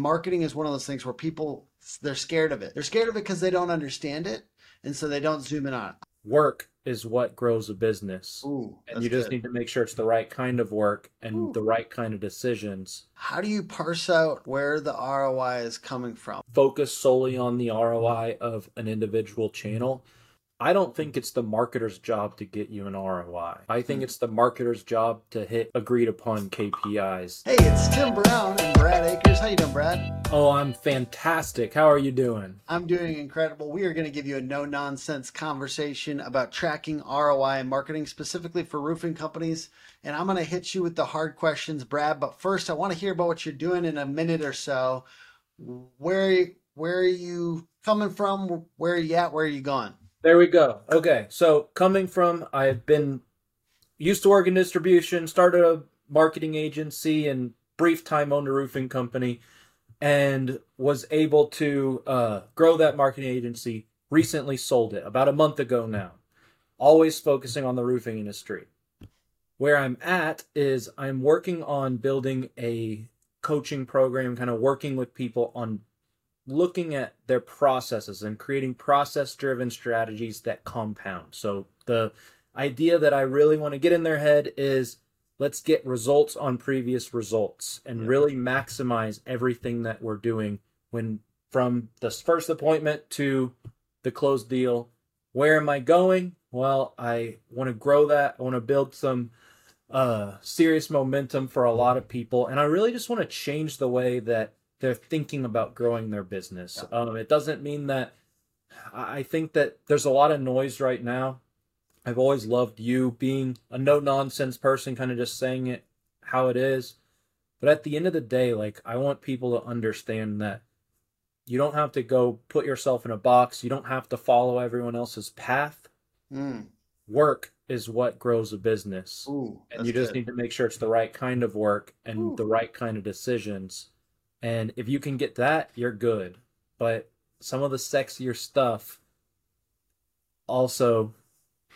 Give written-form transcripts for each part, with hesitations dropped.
marketing is one of those things where people, they're scared of it. They're scared of it because they don't understand it, and so they don't zoom in on it. Work is what grows a business. Ooh, and you just need to make sure it's the right kind of work and the right kind of decisions. How do you parse out where the ROI is coming from? Focus solely on the ROI of an individual channel. I don't think it's the marketer's job to get you an ROI. I think it's the marketer's job to hit agreed upon KPIs. Hey, it's Tim Brown and Brad Akers. How you doing, Brad? Oh, I'm fantastic. How are you doing? I'm doing incredible. We are going to give you a no-nonsense conversation about tracking ROI and marketing, specifically for roofing companies. And I'm going to hit you with the hard questions, Brad. But first, I want to hear about what you're doing in a minute or so. Where are you coming from? Where are you at? Where are you going? There we go. Okay. So coming from, I've been used to work in distribution, started a marketing agency, and brief time owned a roofing company, and was able to grow that marketing agency. Recently sold it about a month ago now, always focusing on the roofing industry. Where I'm at is I'm working on building a coaching program, kind of working with people on looking at their processes and creating process-driven strategies that compound. So the idea that I really want to get in their head is let's get results on previous results and really maximize everything that we're doing when from the first appointment to the closed deal. Where am I going? Well, I want to grow that. I want to build some serious momentum for a lot of people. And I really just want to change the way that they're thinking about growing their business. Yeah. It doesn't mean that I think that there's a lot of noise right now. I've always loved you being a no-nonsense person, kind of just saying it how it is. But at the end of the day, like, I want people to understand that you don't have to go put yourself in a box. You don't have to follow everyone else's path. Work is what grows a business. Ooh, and you just need to make sure it's the right kind of work and the right kind of decisions. And if you can get that, you're good. But some of the sexier stuff also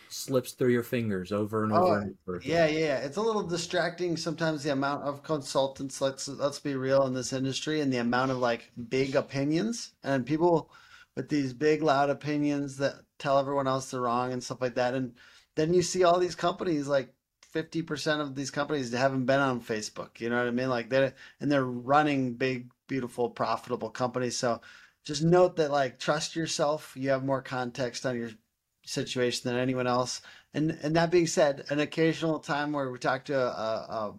slips through your fingers over and over and over again. Yeah. It's a little distracting sometimes, the amount of consultants, let's be real, in this industry, and the amount of like big opinions and people with these big loud opinions that tell everyone else they're wrong and stuff like that. And then you see all these companies, like 50% of these companies haven't been on Facebook. You know what I mean? Like they're running big, beautiful, profitable companies. So just note that, like, trust yourself. You have more context on your situation than anyone else. And that being said, an occasional time where we talk to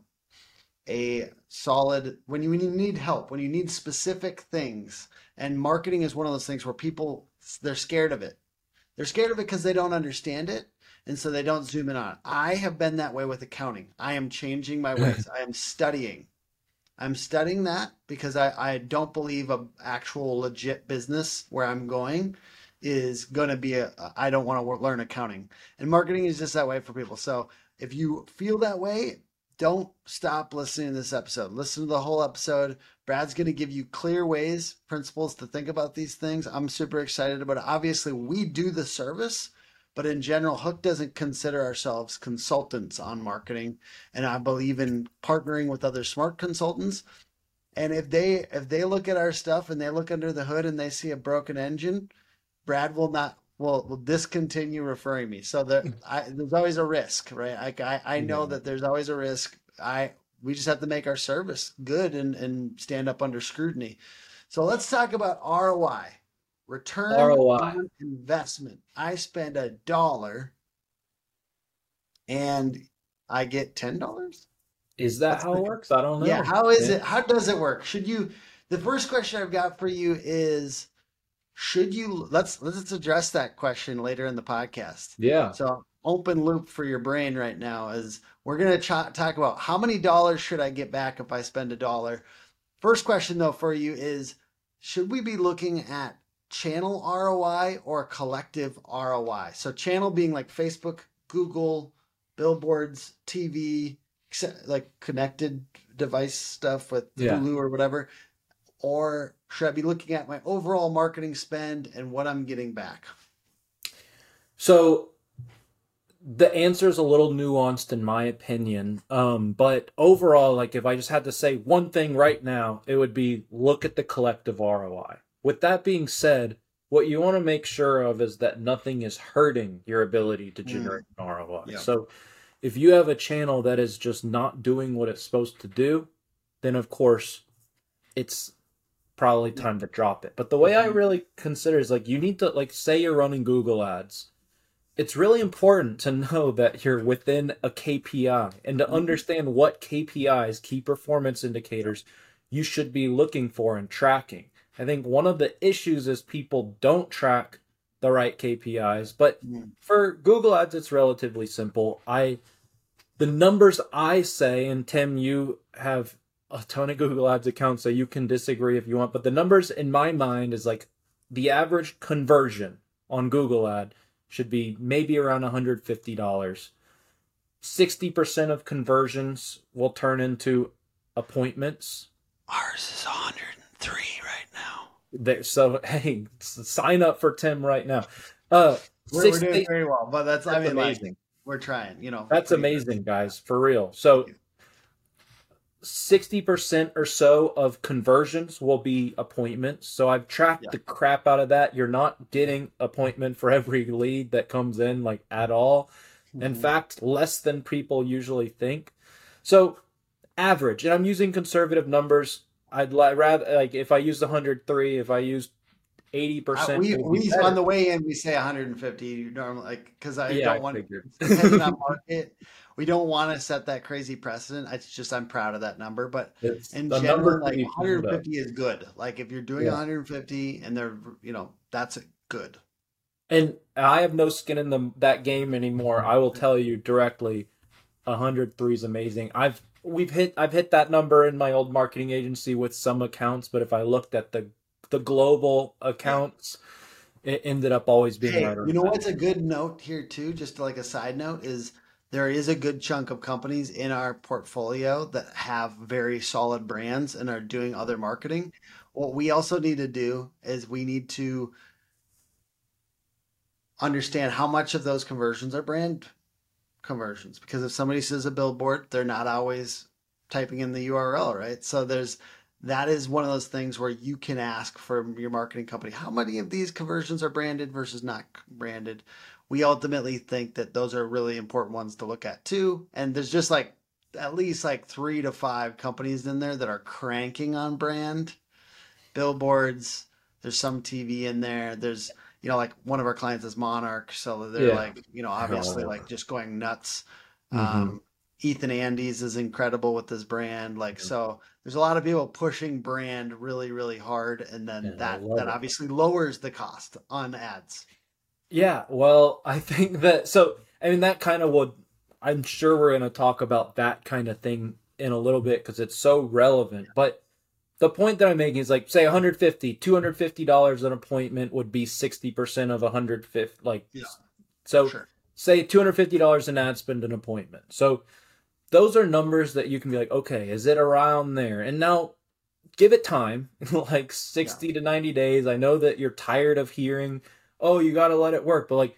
a solid, when you need help, when you need specific things, and marketing is one of those things where people, they're scared of it. They're scared of it because they don't understand it. And so they don't zoom in on it. I have been that way with accounting. I am changing my ways. I am studying. I'm studying that because I don't believe an actual legit business where I'm going is going to be I don't want to learn accounting. And marketing is just that way for people. So if you feel that way, don't stop listening to this episode. Listen to the whole episode. Brad's going to give you clear ways, principles to think about these things. I'm super excited about it. Obviously, we do the service. But in general, Hook doesn't consider ourselves consultants on marketing. And I believe in partnering with other smart consultants. And if they look at our stuff and they look under the hood and they see a broken engine, Brad will discontinue referring me. So there's always a risk, right? Like I know that there's always a risk. We just have to make our service good and stand up under scrutiny. So let's talk about ROI. Return on investment. I spend $1 and I get $10. Is that how it works? I don't know. Yeah, how is it? How does it work? The first question I've got for you is, let's address that question later in the podcast. Yeah. So open loop for your brain right now is we're going to talk about how many dollars should I get back if I spend $1. First question though for you is, should we be looking at channel ROI or collective ROI? So channel being like Facebook, Google, billboards, TV, like connected device stuff with Hulu or whatever. Or should I be looking at my overall marketing spend and what I'm getting back? So the answer is a little nuanced in my opinion. But overall, like if I just had to say one thing right now, it would be look at the collective ROI. With that being said, what you want to make sure of is that nothing is hurting your ability to generate an ROI. Yeah. So if you have a channel that is just not doing what it's supposed to do, then of course it's probably time to drop it. But the way I really consider is like, you need to, like, say you're running Google ads. It's really important to know that you're within a KPI and to understand what KPIs, key performance indicators, you should be looking for and tracking. I think one of the issues is people don't track the right KPIs, but for Google ads, it's relatively simple. The numbers I say, and Tim, you have a ton of Google ads accounts, so you can disagree if you want, but the numbers in my mind is like the average conversion on Google ad should be maybe around $150. 60% of conversions will turn into appointments. Ours is 103 right now. So, hey, sign up for Tim right now. We're doing very well, but that's amazing. Like, we're trying, you know. That's amazing, guys, for real. So 60% or so of conversions will be appointments. So I've tracked the crap out of that. You're not getting appointment for every lead that comes in, like, at all. In fact, less than people usually think. So average, and I'm using conservative numbers. I'd rather, like, if I use 103, if I use 80%, we on the way in, we say 150 normally, like, because I don't want to depending on market. We don't want to set that crazy precedent. I'm proud of that number, but it's in general, like 150 is good. Like if you're doing 150 and they're, you know, that's good. And I have no skin in that game anymore. I will tell you directly, 103 is amazing. I've hit that number in my old marketing agency with some accounts, but if I looked at the global accounts, it ended up always being better. You know what's a good note here too, just like a side note, is there is a good chunk of companies in our portfolio that have very solid brands and are doing other marketing. What we also need to do is we need to understand how much of those conversions are brand conversions, because if somebody says a billboard, they're not always typing in the URL, right? So that is one of those things where you can ask from your marketing company, how many of these conversions are branded versus not branded? We ultimately think that those are really important ones to look at too. And there's just like at least like 3 to 5 companies in there that are cranking on brand billboards. There's some TV in there. There's, you know, like one of our clients is Monarch. So they're like, you know, obviously like just going nuts. Ethan Andes is incredible with his brand. Like, so there's a lot of people pushing brand really, really hard. And then that obviously lowers the cost on ads. Yeah. Well, I think that, so, I mean, that kind of I'm sure we're going to talk about that kind of thing in a little bit, because it's so relevant, but the point that I'm making is like, say $150, $250 an appointment would be 60% of 150. Like, so say $250 an ad spend an appointment. So those are numbers that you can be like, okay, is it around there? And now give it time, like 60 to 90 days. I know that you're tired of hearing, oh, you got to let it work. But like,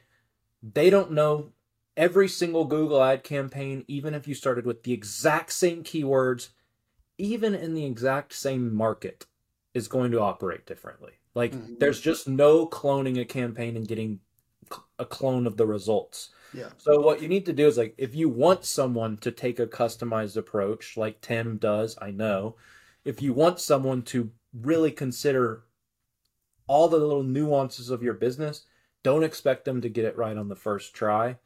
they don't know every single Google ad campaign, even if you started with the exact same keywords, even in the exact same market, is going to operate differently. Like there's just no cloning a campaign and getting a clone of the results. Yeah. So what you need to do is, like, if you want someone to take a customized approach like Tim does, I know, if you want someone to really consider all the little nuances of your business, don't expect them to get it right on the first try.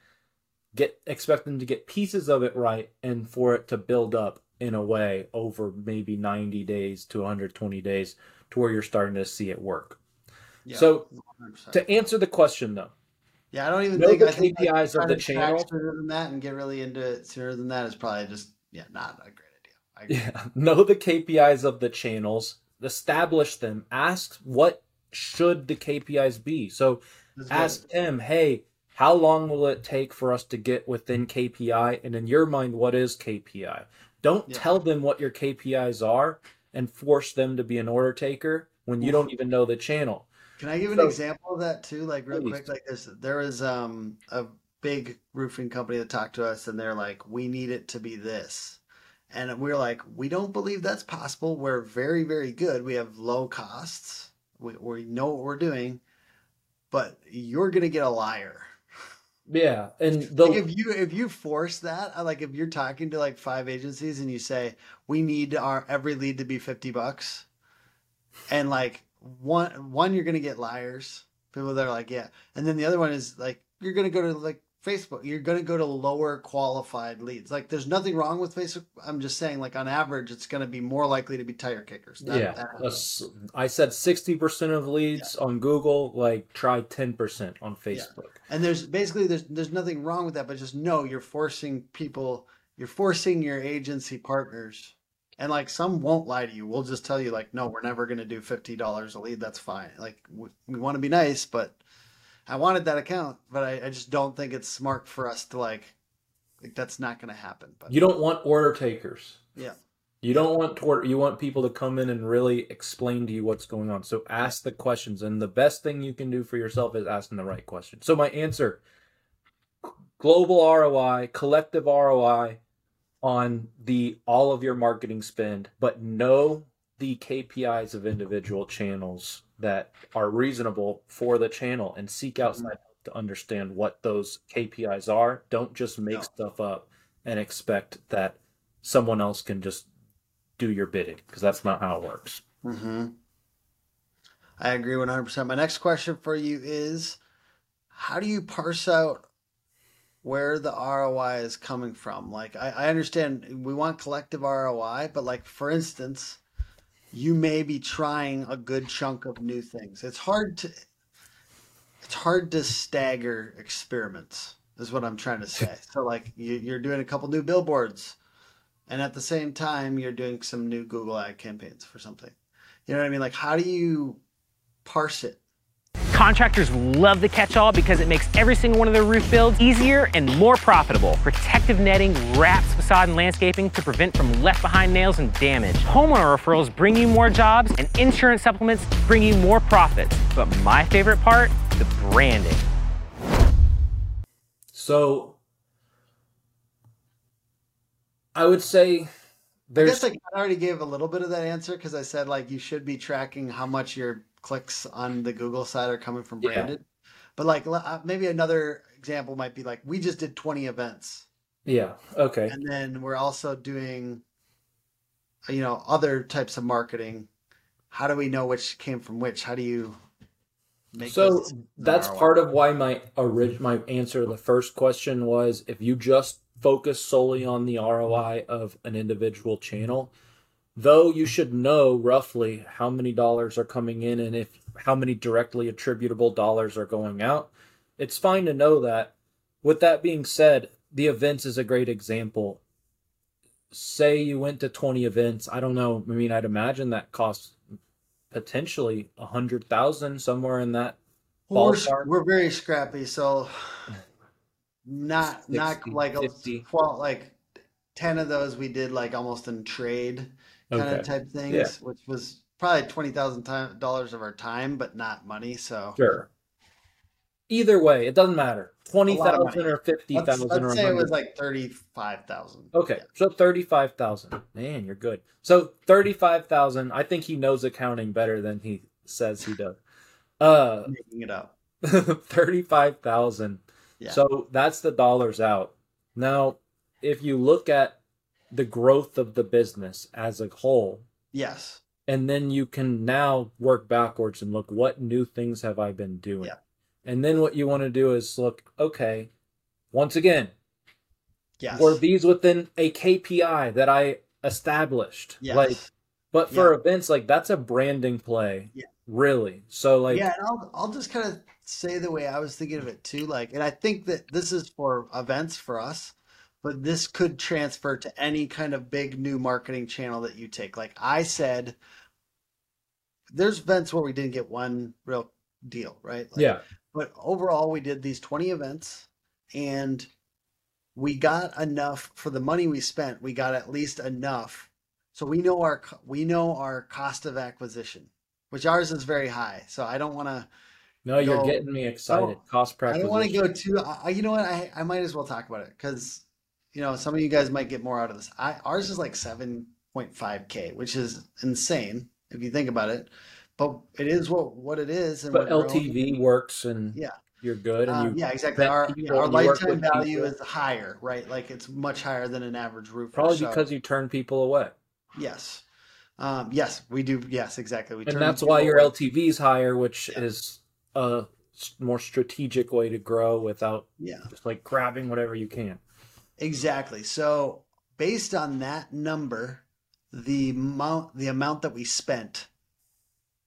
Expect them to get pieces of it right and for it to build up in a way over maybe 90 days to 120 days to where you're starting to see it work. Yeah, so 100%. To answer the question though. Yeah, I don't even think the KPIs of the channel sooner than that and get really into it sooner than that is probably just not a great idea. Yeah, know the KPIs of the channels, establish them, ask what should the KPIs be. So ask them, hey, how long will it take for us to get within KPI? And in your mind, what is KPI? Don't tell them what your KPIs are and force them to be an order taker when you don't even know the channel. Can I give an example of that too? Like real quick, like there is a big roofing company that talked to us, and they're like, we need it to be this. And we're like, we don't believe that's possible. We're very, very good. We have low costs. We know what we're doing, but you're going to get a liar. Yeah. And the... like if you force that, like if you're talking to like 5 agencies and you say, we need our every lead to be $50, and like one, you're going to get liars. People that are like, yeah. And then the other one is like, you're going to go to like Facebook. You're going to go to lower qualified leads. Like there's nothing wrong with Facebook. I'm just saying like on average, it's going to be more likely to be tire kickers. Yeah. I said 60% of leads on Google, like try 10% on Facebook. Yeah. And there's basically, there's nothing wrong with that, but just know you're forcing people, you're forcing your agency partners. And like some won't lie to you. We'll just tell you like, no, we're never going to do $50 a lead. That's fine. Like we want to be nice, but I wanted that account, but I just don't think it's smart for us to like that's not going to happen. But you don't want order takers. Yeah. You don't want order. You want people to come in and really explain to you what's going on. So ask the questions. And the best thing you can do for yourself is asking the right question. So my answer, global ROI, collective ROI, on the all of your marketing spend, but know the KPIs of individual channels that are reasonable for the channel and seek outside to understand what those KPIs are. Don't just make stuff up and expect that someone else can just do your bidding, because that's not how it works. Mm-hmm. I agree 100%. My next question for you is, how do you parse out where the ROI is coming from? Like I understand we want collective ROI, but like for instance, you may be trying a good chunk of new things. It's hard to stagger experiments is what I'm trying to say. So like you're doing a couple new billboards, and at the same time you're doing some new Google ad campaigns for something. You know what I mean? Like how do you parse it? Contractors love the catch-all because it makes every single one of their roof builds easier and more profitable. Protective netting wraps facade and landscaping to prevent from left-behind nails and damage. Homeowner referrals bring you more jobs, and insurance supplements bring you more profits. But my favorite part, the branding. So, I would say there's... I guess I already gave a little bit of that answer because I said like you should be tracking how much your clicks on the Google side are coming from branded, but like maybe another example might be like we just did 20 events. Yeah. Okay. And then we're also doing, you know, other types of marketing. How do we know which came from which? How do you make? So that's part of why my answer to the first question was, if you just focus solely on the ROI of an individual channel, though you should know roughly how many dollars are coming in and if how many directly attributable dollars are going out, it's fine to know that. With that being said, the events is a great example. Say you went to 20 events. I don't know. I mean, I'd imagine that costs potentially $100,000, somewhere in that ballpark. We're very scrappy, so not 60, not like 50. Like 10 of those we did like almost in trade. Okay. Kind of type things, which was probably $20,000 of our time, but not money. So sure. Either way, it doesn't matter. 20,000 or 50,000. Let's say it was like 35,000. Okay, so 35,000. Man, you're good. So 35,000. I think he knows accounting better than he says he does. Making it up. 35,000. Yeah. So that's the dollars out. Now, if you look at the growth of the business as a whole. Yes. And then you can now work backwards and look, what new things have I been doing? Yeah. And then what you want to do is look, okay, once again, yes, were these within a KPI that I established? Yes. Like, but for events, like that's a branding play, really. So like, yeah, and I'll just kind of say the way I was thinking of it too. Like, and I think that this is for events for us, but this could transfer to any kind of big new marketing channel that you take. Like I said, there's events where we didn't get one real deal, right? Like, but overall, we did these 20 events and we got enough for the money we spent. We got at least enough. So we know our cost of acquisition, which ours is very high. So I don't want to No, you're getting me excited. Cost per acquisition. I don't want to go too. You know what? I might as well talk about it because, you know, some of you guys might get more out of this. Ours is like 7.5K, which is insane if you think about it. But it is what it is. And but LTV works, and yeah, you're good. And yeah, exactly. Our lifetime value is higher, right? Like it's much higher than an average roofer. Probably because you turn people away. Yes. Yes, we do. Yes, exactly. We and that's why your LTV is higher, which is a more strategic way to grow without just like grabbing whatever you can. Exactly. So based on that number, the amount that we spent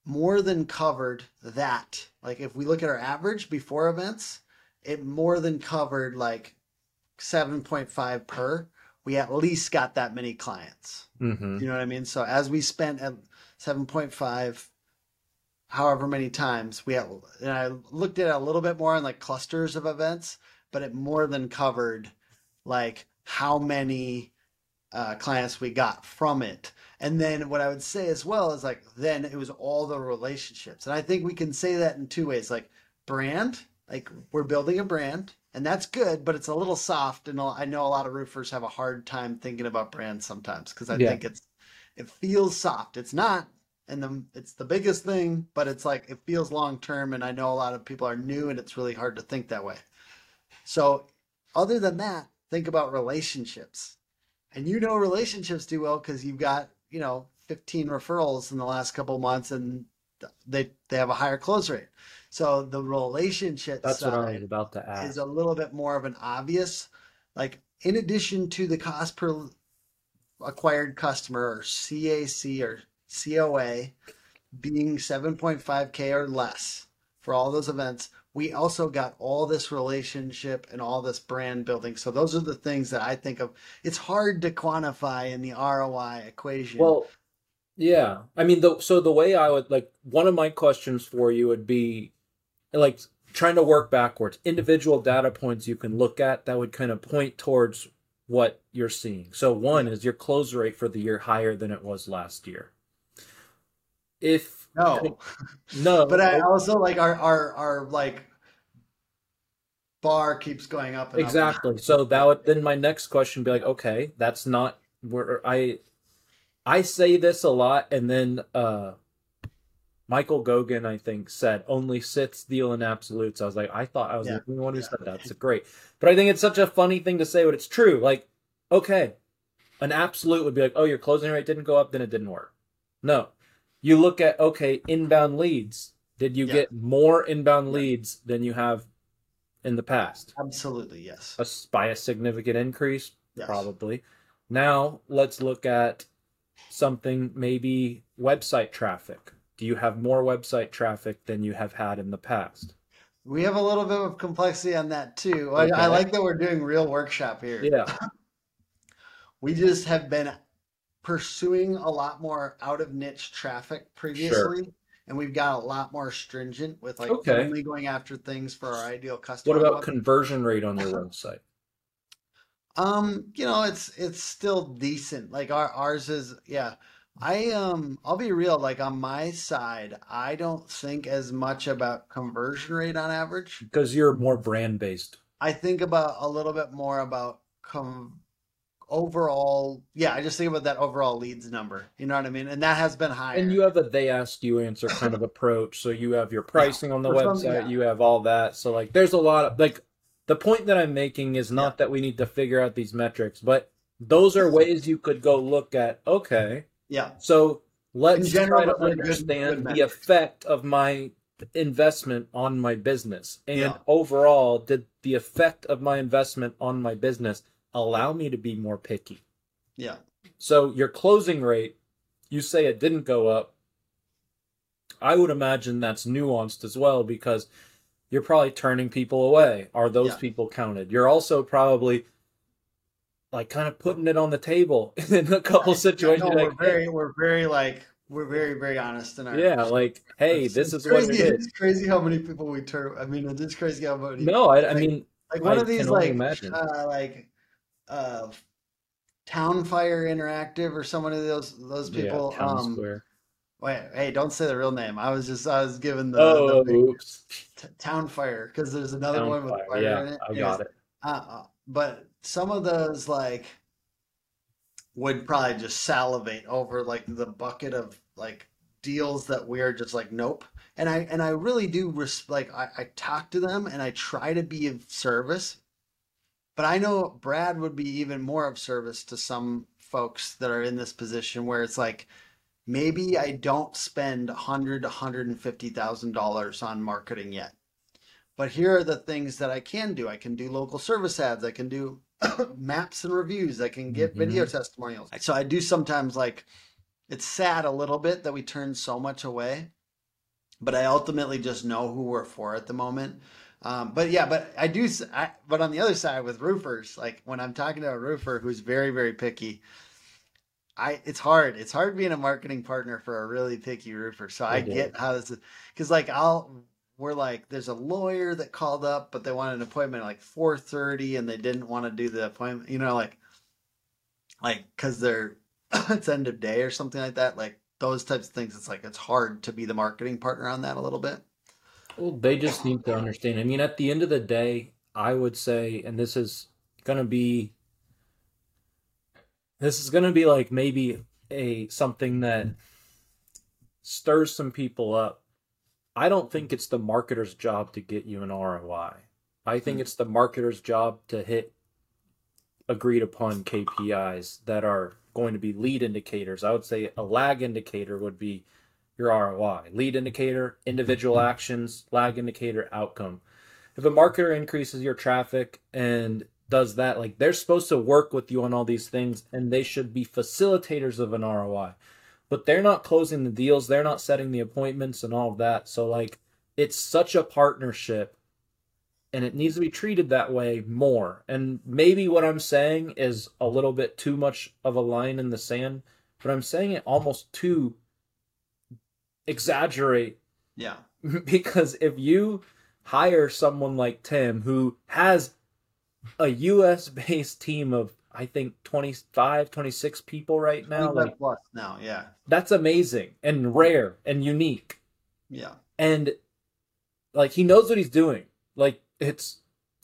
more than covered that. Like if we look at our average before events, it more than covered like 7.5 per. We at least got that many clients. Mm-hmm. You know what I mean? So as we spent at 7.5, however many times we had, and I looked at it a little bit more on like clusters of events, but it more than covered like how many clients we got from it. And then what I would say as well is like, then it was all the relationships. And I think we can say that in two ways, like brand, like we're building a brand. And that's good, but it's a little soft. And I know a lot of roofers have a hard time thinking about brands sometimes because I think it feels soft. It's not, and it's the biggest thing, but it's like it feels long term. And I know a lot of people are new, and it's really hard to think that way. So, other than that, think about relationships, and you know relationships do well because you've got 15 referrals in the last couple of months, and they have a higher close rate. So the relationship side is a little bit more of an obvious, like in addition to the cost per acquired customer or CAC or COA being 7.5K or less for all those events, we also got all this relationship and all this brand building. So those are the things that I think of. It's hard to quantify in the ROI equation. Well, yeah. I mean, so the way I would like, one of my questions for you would be, like trying to work backwards, individual data points you can look at that would kind of point towards what you're seeing. So one is your close rate for the year higher than it was last year. But I also like our like bar keeps going up. And exactly. Up. So that would, then my next question would be like, okay, that's not where I say this a lot. And then, Michael Gogan, I think, said only sits steal in absolutes. I was like, I thought I was the only one who said that. It's great. But I think it's such a funny thing to say, but it's true. Like, okay, an absolute would be like, oh, your closing rate didn't go up, then it didn't work. No. You look at, okay, inbound leads. Did you get more inbound leads than you have in the past? Absolutely, yes. By a significant increase? Yes. Probably. Now let's look at something, maybe website traffic. Do you have more website traffic than you have had in the past? We have a little bit of complexity on that too. Okay. I like that we're doing real workshop here. Yeah. We just have been pursuing a lot more out of niche traffic previously. Sure. And we've got a lot more stringent with like only going after things for our ideal customer. What about conversion rate on your website? It's still decent. Like ours is, I'll be real, like on my side, I don't think as much about conversion rate on average. Because you're more brand based. I think about a little bit more about overall. Yeah. I just think about that overall leads number, you know what I mean? And that has been higher. And you have a, they asked you answer kind of approach. So you have your pricing on the website, you have all that. So like, there's a lot of like, the point that I'm making is not that we need to figure out these metrics, but those are ways you could go look at, okay. Yeah. So let's try to understand the effect of my investment on my business. And overall, did the effect of my investment on my business allow me to be more picky? Yeah. So your closing rate, you say it didn't go up. I would imagine that's nuanced as well because you're probably turning people away. Are those people counted? You're also probably like kind of putting it on the table in a couple situations. No, we're very honest in our like, hey, this is crazy, what it is. It's crazy how many people we turn. I mean, it is crazy how many. No, I mean, like one of these like Town Fire Interactive or someone of those people. Wait, hey, don't say the real name. I was given the, Town Fire, because there's another one with fire in it. I got it. But some of those like would probably just salivate over like the bucket of like deals that we're just like, nope. And I really do I talk to them and I try to be of service, but I know Brad would be even more of service to some folks that are in this position where it's like, maybe I don't spend $100,000 to $150,000 on marketing yet, but here are the things that I can do. I can do local service ads. I can do maps and reviews. I can get video testimonials. So I do sometimes like, it's sad a little bit that we turn so much away, but I ultimately just know who we're for at the moment. But on the other side with roofers, like when I'm talking to a roofer who's very, very picky, it's hard being a marketing partner for a really picky roofer. So I get how this is, because like we're like, there's a lawyer that called up, but they wanted an appointment at like 4:30 and they didn't want to do the appointment, you know, like because they're it's end of day or something like that. Like those types of things. It's like, it's hard to be the marketing partner on that a little bit. Well, they just need to understand. I mean, at the end of the day, I would say, and this is going to be, like maybe something that stirs some people up. I don't think it's the marketer's job to get you an ROI. I think it's the marketer's job to hit agreed upon KPIs that are going to be lead indicators. I would say a lag indicator would be your ROI. Lead indicator, individual actions, lag indicator, outcome. If a marketer increases your traffic and does that, like they're supposed to work with you on all these things and they should be facilitators of an ROI, but they're not closing the deals. They're not setting the appointments and all of that. So like, it's such a partnership and it needs to be treated that way more. And maybe what I'm saying is a little bit too much of a line in the sand, but I'm saying it almost to exaggerate. Yeah. Because if you hire someone like Tim who has a U.S.-based team of, I think, 25, 26 people right now. Like, plus now, yeah. That's amazing and rare and unique. Yeah. And, like, he knows what he's doing. Like, it's,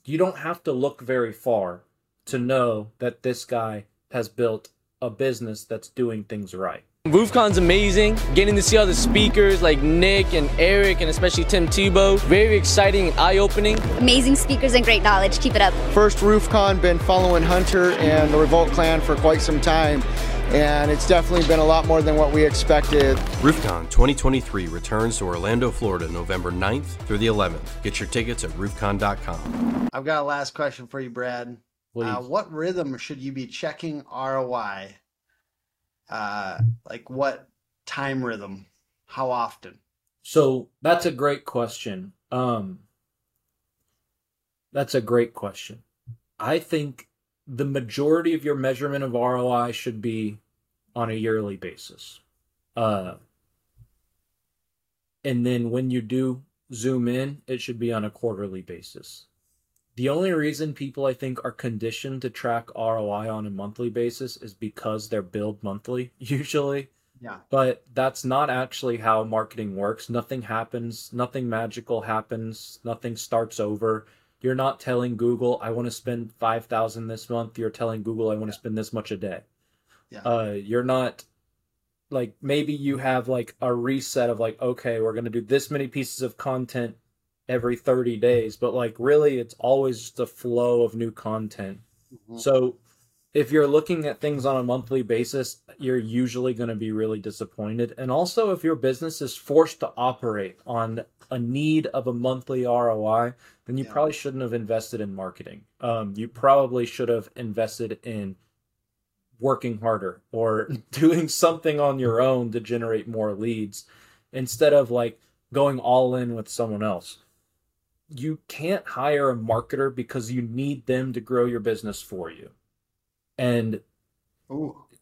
you don't have to look very far to know that this guy has built a business that's doing things right. RoofCon's amazing. Getting to see all the speakers like Nick and Eric and especially Tim Tebow. Very exciting and eye-opening. Amazing speakers and great knowledge. Keep it up. First RoofCon, been following Hunter and the Revolt Clan for quite some time, and it's definitely been a lot more than what we expected. RoofCon 2023 returns to Orlando, Florida, November 9th through the 11th. Get your tickets at roofcon.com. I've got a last question for you, Brad. What rhythm should you be checking ROI? Like what time rhythm, how often? So that's a great question. I think the majority of your measurement of ROI should be on a yearly basis. And then when you do zoom in, it should be on a quarterly basis. The only reason people, I think, are conditioned to track ROI on a monthly basis is because they're billed monthly, usually. Yeah. But that's not actually how marketing works. Nothing happens. Nothing magical happens. Nothing starts over. You're not telling Google, I want to spend $5,000 this month. You're telling Google, I want to spend this much a day. Yeah. You're not, like, maybe you have, like, a reset of, like, okay, we're going to do this many pieces of content every 30 days, but like really it's always just a flow of new content. So if you're looking at things on a monthly basis, you're usually going to be really disappointed. And also if your business is forced to operate on a need of a monthly ROI, then you probably shouldn't have invested in marketing. You probably should have invested in working harder or doing something on your own to generate more leads instead of like going all in with someone else. You can't hire a marketer because you need them to grow your business for you. And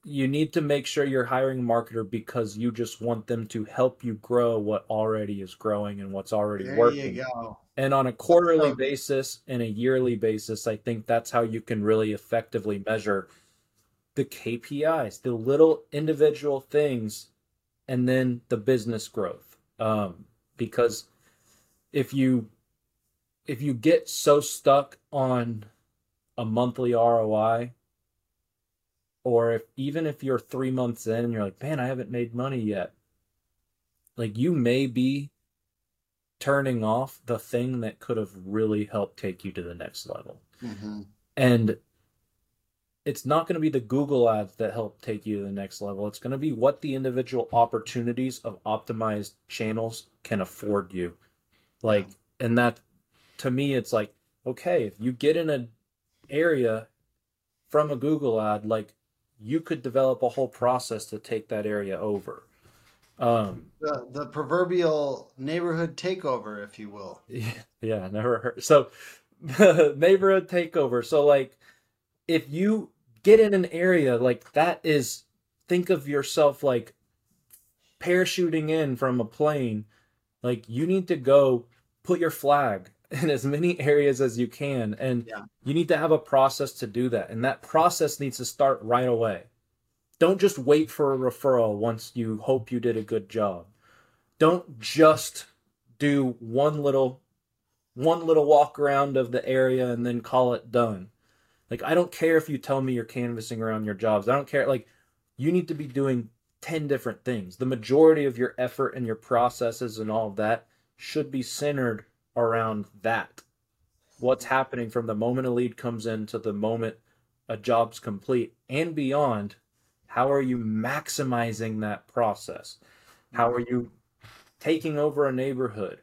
you need to make sure you're hiring a marketer because you just want them to help you grow what already is growing and what's already working. You go. And on a quarterly basis and a yearly basis, I think that's how you can really effectively measure the KPIs, the little individual things and then the business growth. Because if you get so stuck on a monthly ROI, or even if you're 3 months in and you're like, man, I haven't made money yet, like, you may be turning off the thing that could have really helped take you to the next level. Mm-hmm. And it's not going to be the Google ads that help take you to the next level. It's going to be what the individual opportunities of optimized channels can afford you. Like, and that, to me, it's like, okay, if you get in an area from a Google ad, like, you could develop a whole process to take that area over. The proverbial neighborhood takeover, if you will. Yeah, never heard. So neighborhood takeover. So, like, if you get in an area like that, is, think of yourself like parachuting in from a plane. Like, you need to go put your flag in as many areas as you can. And you need to have a process to do that. And that process needs to start right away. Don't just wait for a referral once you hope you did a good job. Don't just do one little walk around of the area and then call it done. Like, I don't care if you tell me you're canvassing around your jobs. I don't care. Like, you need to be doing 10 different things. The majority of your effort and your processes and all of that should be centered around that. What's happening from the moment a lead comes in to the moment a job's complete and beyond. How are you maximizing that process? How are you taking over a neighborhood?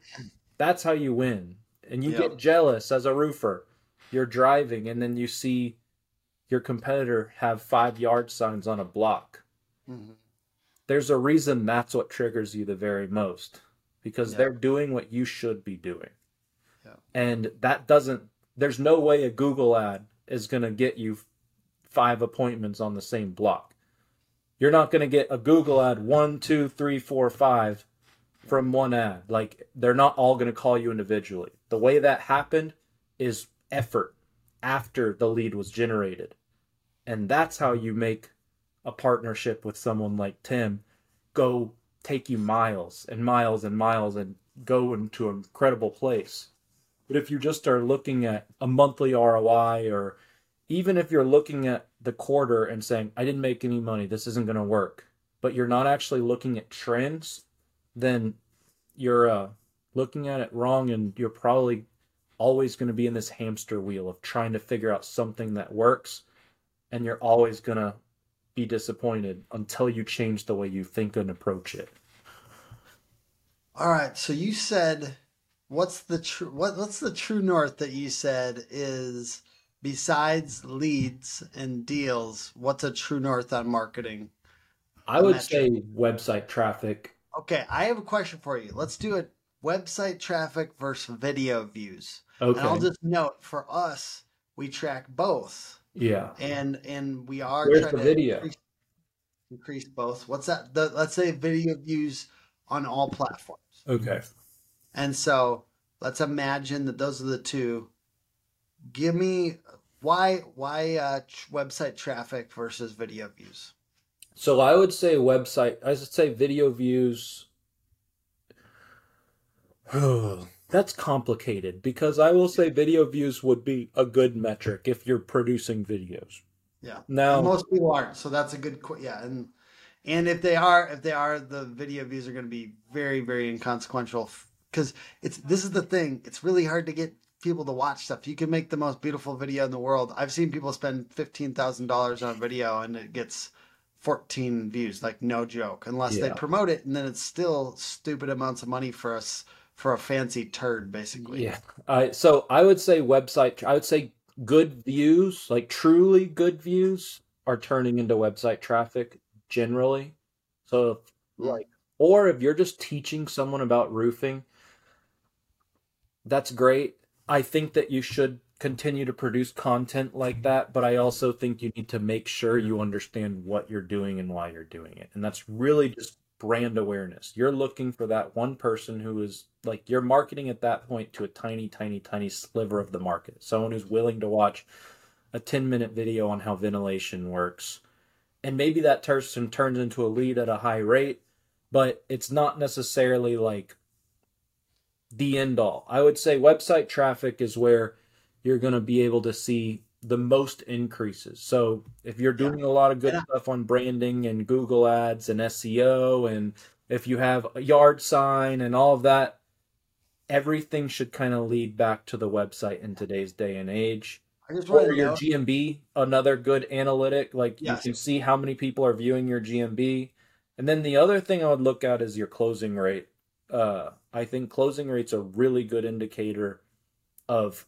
That's how you win. And you get jealous as a roofer. You're driving and then you see your competitor have 5 yard signs on a block. Mm-hmm. There's a reason that's what triggers you the very most, because they're doing what you should be doing. Yeah. And that doesn't, there's no way a Google ad is going to get you 5 appointments on the same block. You're not going to get a Google ad 1, 2, 3, 4, 5 from one ad. Like, they're not all going to call you individually. The way that happened is effort after the lead was generated. And that's how you make a partnership with someone like Tim go take you miles and miles and miles and go into an incredible place. But if you just are looking at a monthly ROI, or even if you're looking at the quarter and saying, I didn't make any money, this isn't going to work, but you're not actually looking at trends, then you're looking at it wrong, and you're probably always going to be in this hamster wheel of trying to figure out something that works, and you're always going to be disappointed until you change the way you think and approach it. All right. So you said, what's the true north that you said is, besides leads and deals, what's a true north on marketing? I would say website traffic. Okay. I have a question for you. Let's do it. Website traffic versus video views. Okay. And I'll just note, for us, we track both. Yeah. And we are trying to increase both. What's that? Let's say video views on all platforms. Okay. And so let's imagine that those are the two. Give me why website traffic versus video views. So I would say video views. Oh, that's complicated, because I will say video views would be a good metric if you're producing videos. Yeah. Now, and most people aren't, so that's a good and if they are, the video views are going to be very, very inconsequential, because this is the thing. It's really hard to get people to watch stuff. You can make the most beautiful video in the world. I've seen people spend $15,000 on a video and it gets 14 views, like, no joke, unless they promote it, and then it's still stupid amounts of money for us. For a fancy turd, basically. Yeah. So I would say good views, like truly good views, are turning into website traffic generally. So or if you're just teaching someone about roofing, that's great. I think that you should continue to produce content like that, but I also think you need to make sure you understand what you're doing and why you're doing it. And that's really just brand awareness. You're looking for that one person who is, like, you're marketing at that point to a tiny, tiny, tiny sliver of the market. Someone who's willing to watch a 10-minute video on how ventilation works. And maybe that person turns into a lead at a high rate, but it's not necessarily like the end all. I would say website traffic is where you're going to be able to see the most increases. So if you're doing a lot of good stuff on branding and Google ads and SEO, and if you have a yard sign and all of that, everything should kind of lead back to the website in today's day and age. Or your GMB, another good analytic. Like you can see how many people are viewing your GMB. And then the other thing I would look at is your closing rate. I think closing rate's a really good indicator of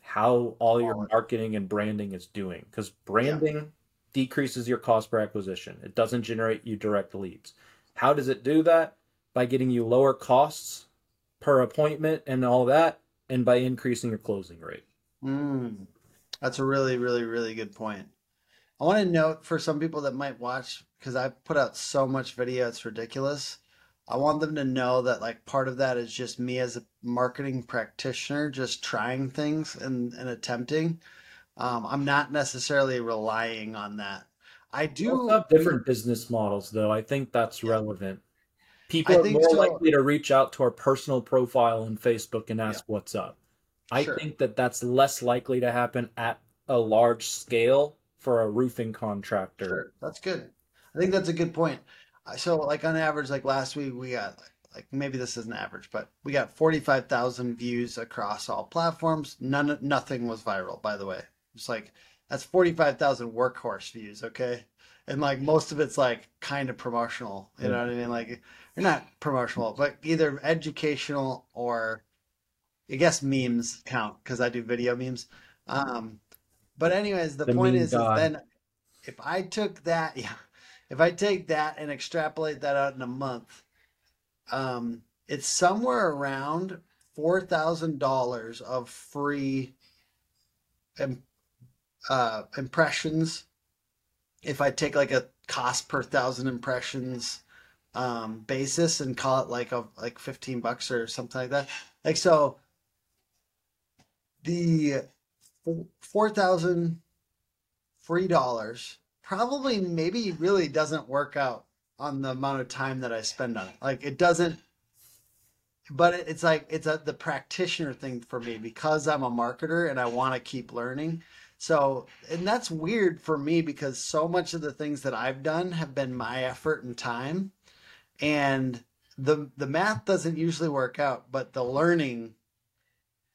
how all your marketing and branding is doing, because branding decreases your cost per acquisition. It doesn't generate you direct leads. How does it do that? By getting you lower costs per appointment and all that, and by increasing your closing rate. That's a really, really, really good point. I want to note for some people that might watch, because I put out so much video, it's ridiculous. I want them to know that like part of that is just me as a marketing practitioner, just trying things and attempting. I'm not necessarily relying on that. I do have different business models though. I think that's relevant. People are more likely to reach out to our personal profile on Facebook and ask what's up. I think that that's less likely to happen at a large scale for a roofing contractor. That's good. I think that's a good point. So like on average, like last week we got like, maybe this isn't average, but we got 45,000 views across all platforms. Nothing was viral, by the way. It's like, that's 45,000 workhorse views. Okay. And like most of it's like kind of promotional, you know what I mean? Like you're not promotional, but either educational or I guess memes count, cause I do video memes. But anyways, the point is then if I took that, if I take that and extrapolate that out in a month, it's somewhere around $4,000 of free impressions. If I take like a cost per thousand impressions basis and call it like a, like $15 or something like that. Like, so the $4,000 free dollars probably maybe really doesn't work out on the amount of time that I spend on it. Like it doesn't, but it's like, it's a, the practitioner thing for me because I'm a marketer and I want to keep learning. So, and that's weird for me because so much of the things that I've done have been my effort and time, and the math doesn't usually work out, but the learning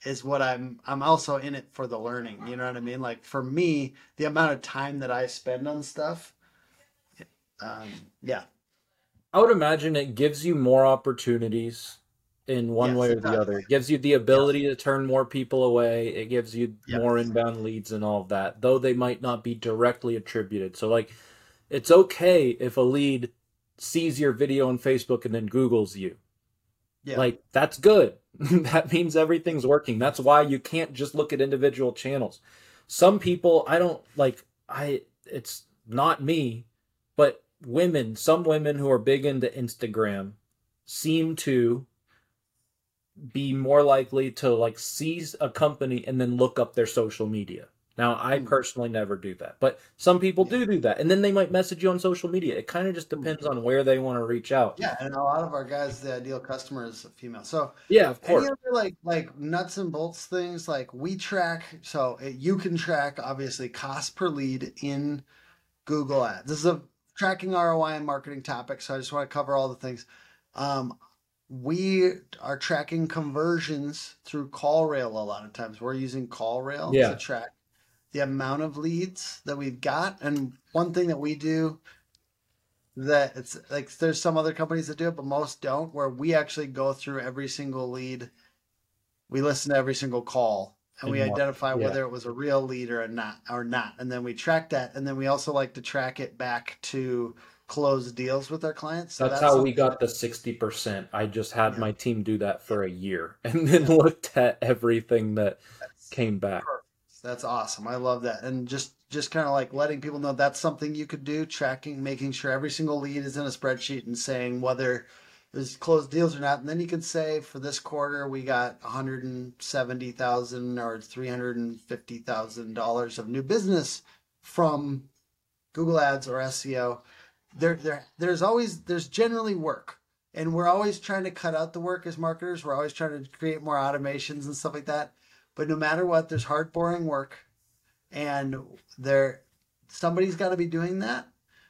is what I'm also in it for the learning. You know what I mean? Like for me, the amount of time that I spend on stuff. I would imagine it gives you more opportunities in one way or the other. It gives you the ability to turn more people away. It gives you more inbound leads and all of that, though they might not be directly attributed. So like, it's okay if a lead sees your video on Facebook and then Googles you. Like that's good. That means everything's working. That's why you can't just look at individual channels. Some people, I don't like, it's not me, but women, some women who are big into Instagram seem to be more likely to like seize a company and then look up their social media. Now, I personally never do that, but some people do that. And then they might message you on social media. It kind of just depends on where they want to reach out. And a lot of our guys, the ideal customer is a female. So of course. Any other like nuts and bolts things, like we track, so you can track obviously cost per lead in Google ads. This is a tracking ROI and marketing topic. So I just want to cover all the things. We are tracking conversions through CallRail. A lot of times we're using CallRail to track the amount of leads that we've got. And one thing that we do that it's like, there's some other companies that do it, but most don't, where we actually go through every single lead. We listen to every single call and we identify whether it was a real lead or not. And then we track that. And then we also like to track it back to close deals with our clients. So that's how we got the 60%. I just had my team do that for a year and then looked at everything that came back. That's awesome. I love that. And just kind of like letting people know that's something you could do, tracking, making sure every single lead is in a spreadsheet and saying whether there's closed deals or not. And then you can say for this quarter, we got $170,000 or $350,000 of new business from Google Ads or SEO. there's generally work, and we're always trying to cut out the work as marketers. We're always trying to create more automations and stuff like that. But no matter what, there's hard, boring work, and somebody's got to be doing that.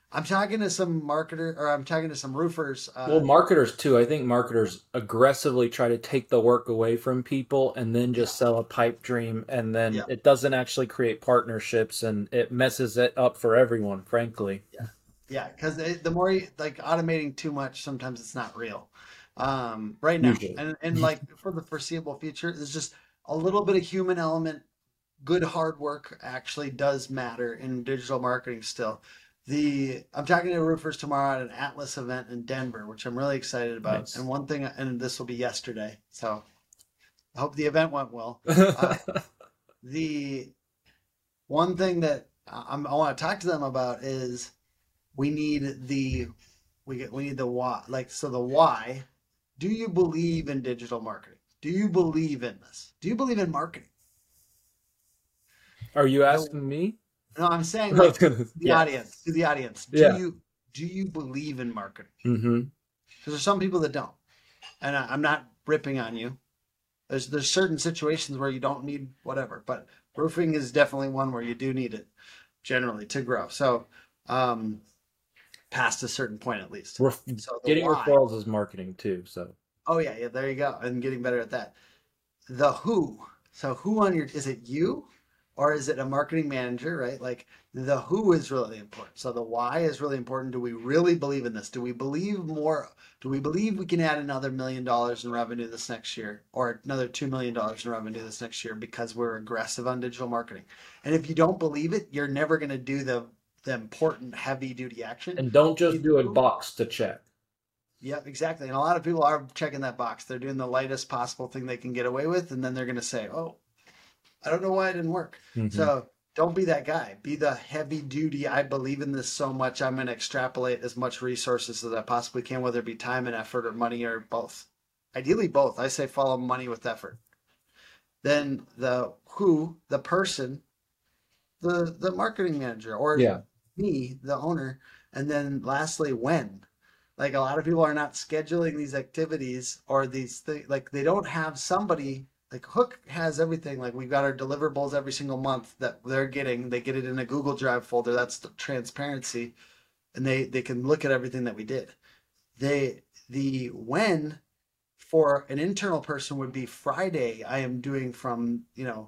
I'm talking to some marketer, or I'm talking to some roofers. Well, marketers too. I think marketers aggressively try to take the work away from people and then just sell a pipe dream. And then it doesn't actually create partnerships, and it messes it up for everyone, frankly. Yeah. Yeah. Cause the more you like automating too much, sometimes it's not real right now. Usually. And like for the foreseeable future, there's just a little bit of human element. Good hard work actually does matter in digital marketing still. I'm talking to roofers tomorrow at an Atlas event in Denver, which I'm really excited about. Nice. And one thing, and this will be yesterday, so I hope the event went well. The one thing that I want to talk to them about is we need the why. Like, so the why. Do you believe in digital marketing? Do you believe in this? Do you believe in marketing? Are you asking me? No, I'm saying like, to the audience. Do you believe in marketing? Mm-hmm. Because there's some people that don't, and I'm not ripping on you. There's certain situations where you don't need whatever, but roofing is definitely one where you do need it generally to grow. So, past a certain point at least. So getting referrals is marketing too. So. Oh yeah, yeah. There you go, and getting better at that. The who. So who on your is it you? Or is it a marketing manager, right? Like the who is really important. So the why is really important. Do we really believe in this? Do we believe more? Do we believe we can add another $1 million in revenue this next year, or another $2 million in revenue this next year because we're aggressive on digital marketing? And if you don't believe it, you're never going to do the important heavy duty action. And don't just do a box to check. Yep, exactly. And a lot of people are checking that box. They're doing the lightest possible thing they can get away with. And then they're going to say, oh, I don't know why it didn't work. Mm-hmm. So don't be that guy. Be the heavy duty. I believe in this so much. I'm going to extrapolate as much resources as I possibly can, whether it be time and effort or money or both. Ideally, both. I say follow money with effort. Then the who, the person, the marketing manager, or me, the owner. And then lastly, when. Like a lot of people are not scheduling these activities or these things. Like they don't have somebody. Like Hook has everything. Like we've got our deliverables every single month that they're getting. They get it in a Google Drive folder. That's the transparency, and they can look at everything that we did. The when for an internal person would be Friday. I am doing from 9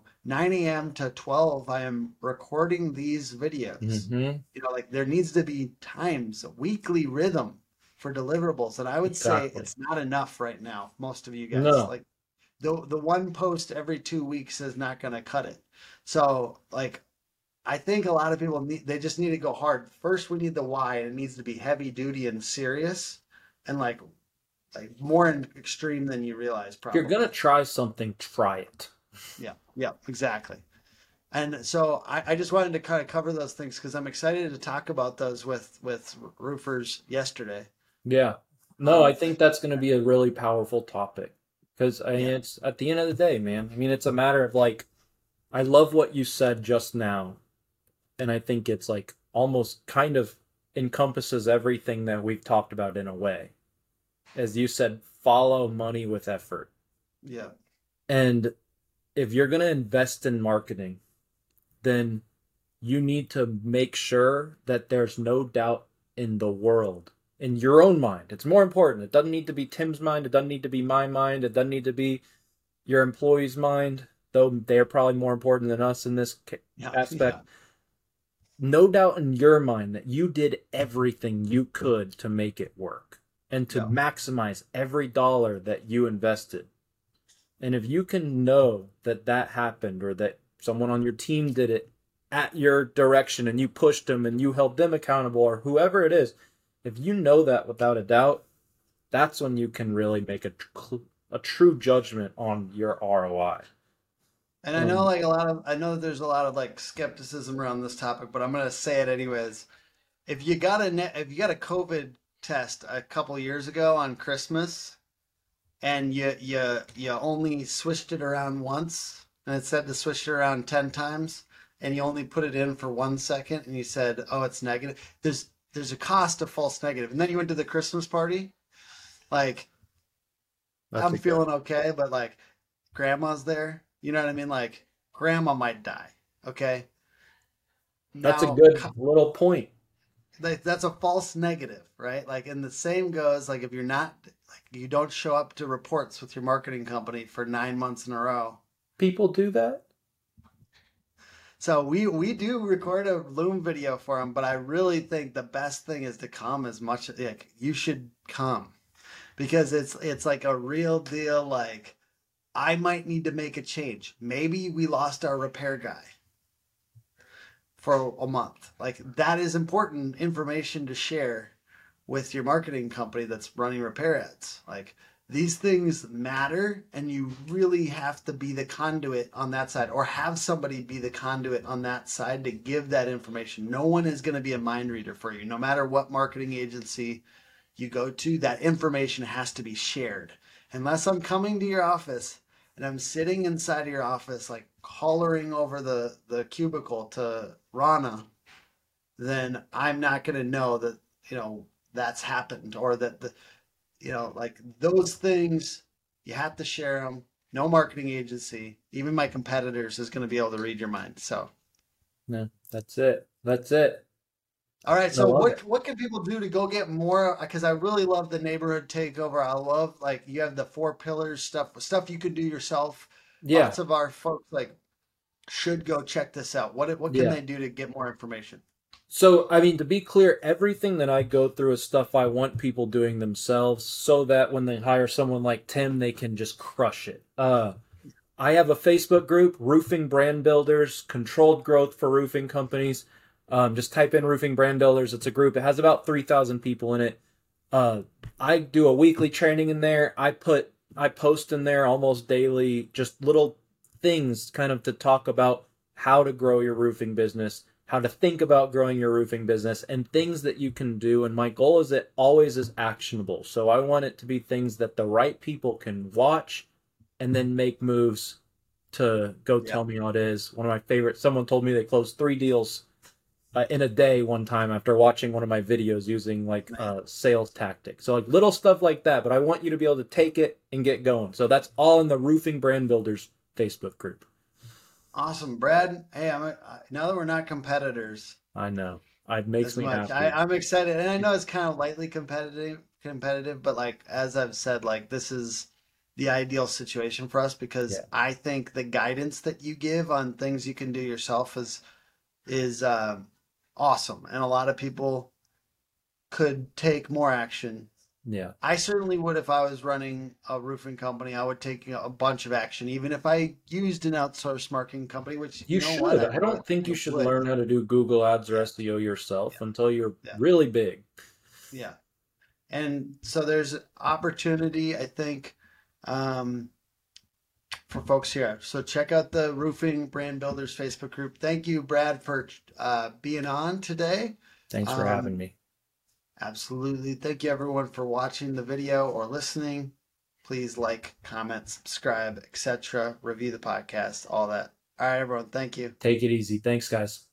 a.m. to 12. I am recording these videos. Mm-hmm. Like there needs to be times, a weekly rhythm for deliverables, and I would say it's not enough right now. Most of you guys like. The one post every 2 weeks is not going to cut it. So like, I think a lot of people they just need to go hard. First, we need the why, and it needs to be heavy duty and serious and like more extreme than you realize. Probably. If you're going to try something, try it. Yeah. Yeah, exactly. And so I just wanted to kind of cover those things because I'm excited to talk about those with roofers yesterday. Yeah, no, I think that's going to be a really powerful topic. Because it's at the end of the day, man. I mean, it's a matter of like, I love what you said just now. And I think it's like almost kind of encompasses everything that we've talked about in a way. As you said, follow money with effort. Yeah. And if you're going to invest in marketing, then you need to make sure that there's no doubt in the world. In your own mind. It's more important. It doesn't need to be Tim's mind. It doesn't need to be my mind. It doesn't need to be your employee's mind, though they're probably more important than us in this aspect. Yeah. No doubt in your mind that you did everything you could to make it work and to maximize every dollar that you invested. And if you can know that that happened or that someone on your team did it at your direction and you pushed them and you held them accountable or whoever it is, if you know that without a doubt, that's when you can really make a true judgment on your ROI. And I know there's a lot of like skepticism around this topic, but I'm going to say it anyways. If you got a COVID test a couple years ago on Christmas and you only swished it around once and it said to swish it around 10 times and you only put it in for 1 second and you said, "Oh, it's negative." There's there's a cost of false negative. And then you went to the Christmas party. Like, I'm feeling okay, but like grandma's there. You know what I mean? Like grandma might die. Okay. That's a good little point. That's a false negative, right? Like, and the same goes, like, if you're not, like, you don't show up to reports with your marketing company for 9 months in a row. People do that. So we do record a Loom video for them, but I really think the best thing is to come as much, like, you should come, because it's like a real deal. Like, I might need to make a change. Maybe we lost our repair guy for a month. Like, that is important information to share with your marketing company that's running repair ads. Like, these things matter, and you really have to be the conduit on that side, or have somebody be the conduit on that side to give that information. No one is going to be a mind reader for you. No matter what marketing agency you go to, that information has to be shared. Unless I'm coming to your office and I'm sitting inside of your office, like hollering over the cubicle to Rana, then I'm not going to know that, you know, that's happened, or that, the, you know, like those things, you have to share them. No marketing agency, even my competitors, is going to be able to read your mind. So no, that's it. That's it. All right. So what can people do to go get more? Because I really love the neighborhood takeover. I love, like, you have the 4 pillars stuff you can do yourself. Yeah. Lots of our folks, like, should go check this out. What can they do to get more information? So, I mean, to be clear, everything that I go through is stuff I want people doing themselves, so that when they hire someone like Tim, they can just crush it. I have a Facebook group, Roofing Brand Builders, Controlled Growth for Roofing Companies. Just type in Roofing Brand Builders. It's a group. It has about 3,000 people in it. I do a weekly training in there. I post in there almost daily, just little things kind of to talk about how to grow your roofing business, how to think about growing your roofing business, and things that you can do. And my goal is it always is actionable. So I want it to be things that the right people can watch and then make moves to go tell me how it is. One of my favorites, someone told me they closed 3 deals in a day one time after watching one of my videos using like sales tactic. So like little stuff like that, but I want you to be able to take it and get going. So that's all in the Roofing Brand Builders Facebook group. Awesome, Brad. Hey, now that we're not competitors, I know it makes me happy. I'm excited, and I know it's kind of lightly competitive, but like as I've said, like this is the ideal situation for us, because I think the guidance that you give on things you can do yourself is awesome, and a lot of people could take more action. Yeah, I certainly would. If I was running a roofing company, I would take a bunch of action, even if I used an outsourced marketing company, which you should. I don't think you should learn how to do Google Ads or SEO yourself until you're really big. Yeah. And so there's opportunity, I think, for folks here. So check out the Roofing Brand Builders Facebook group. Thank you, Brad, for being on today. Thanks for having me. Absolutely. Thank you, everyone, for watching the video or listening. Please like, comment, subscribe, etc. Review the podcast, all that. All right, everyone. Thank you. Take it easy. Thanks, guys.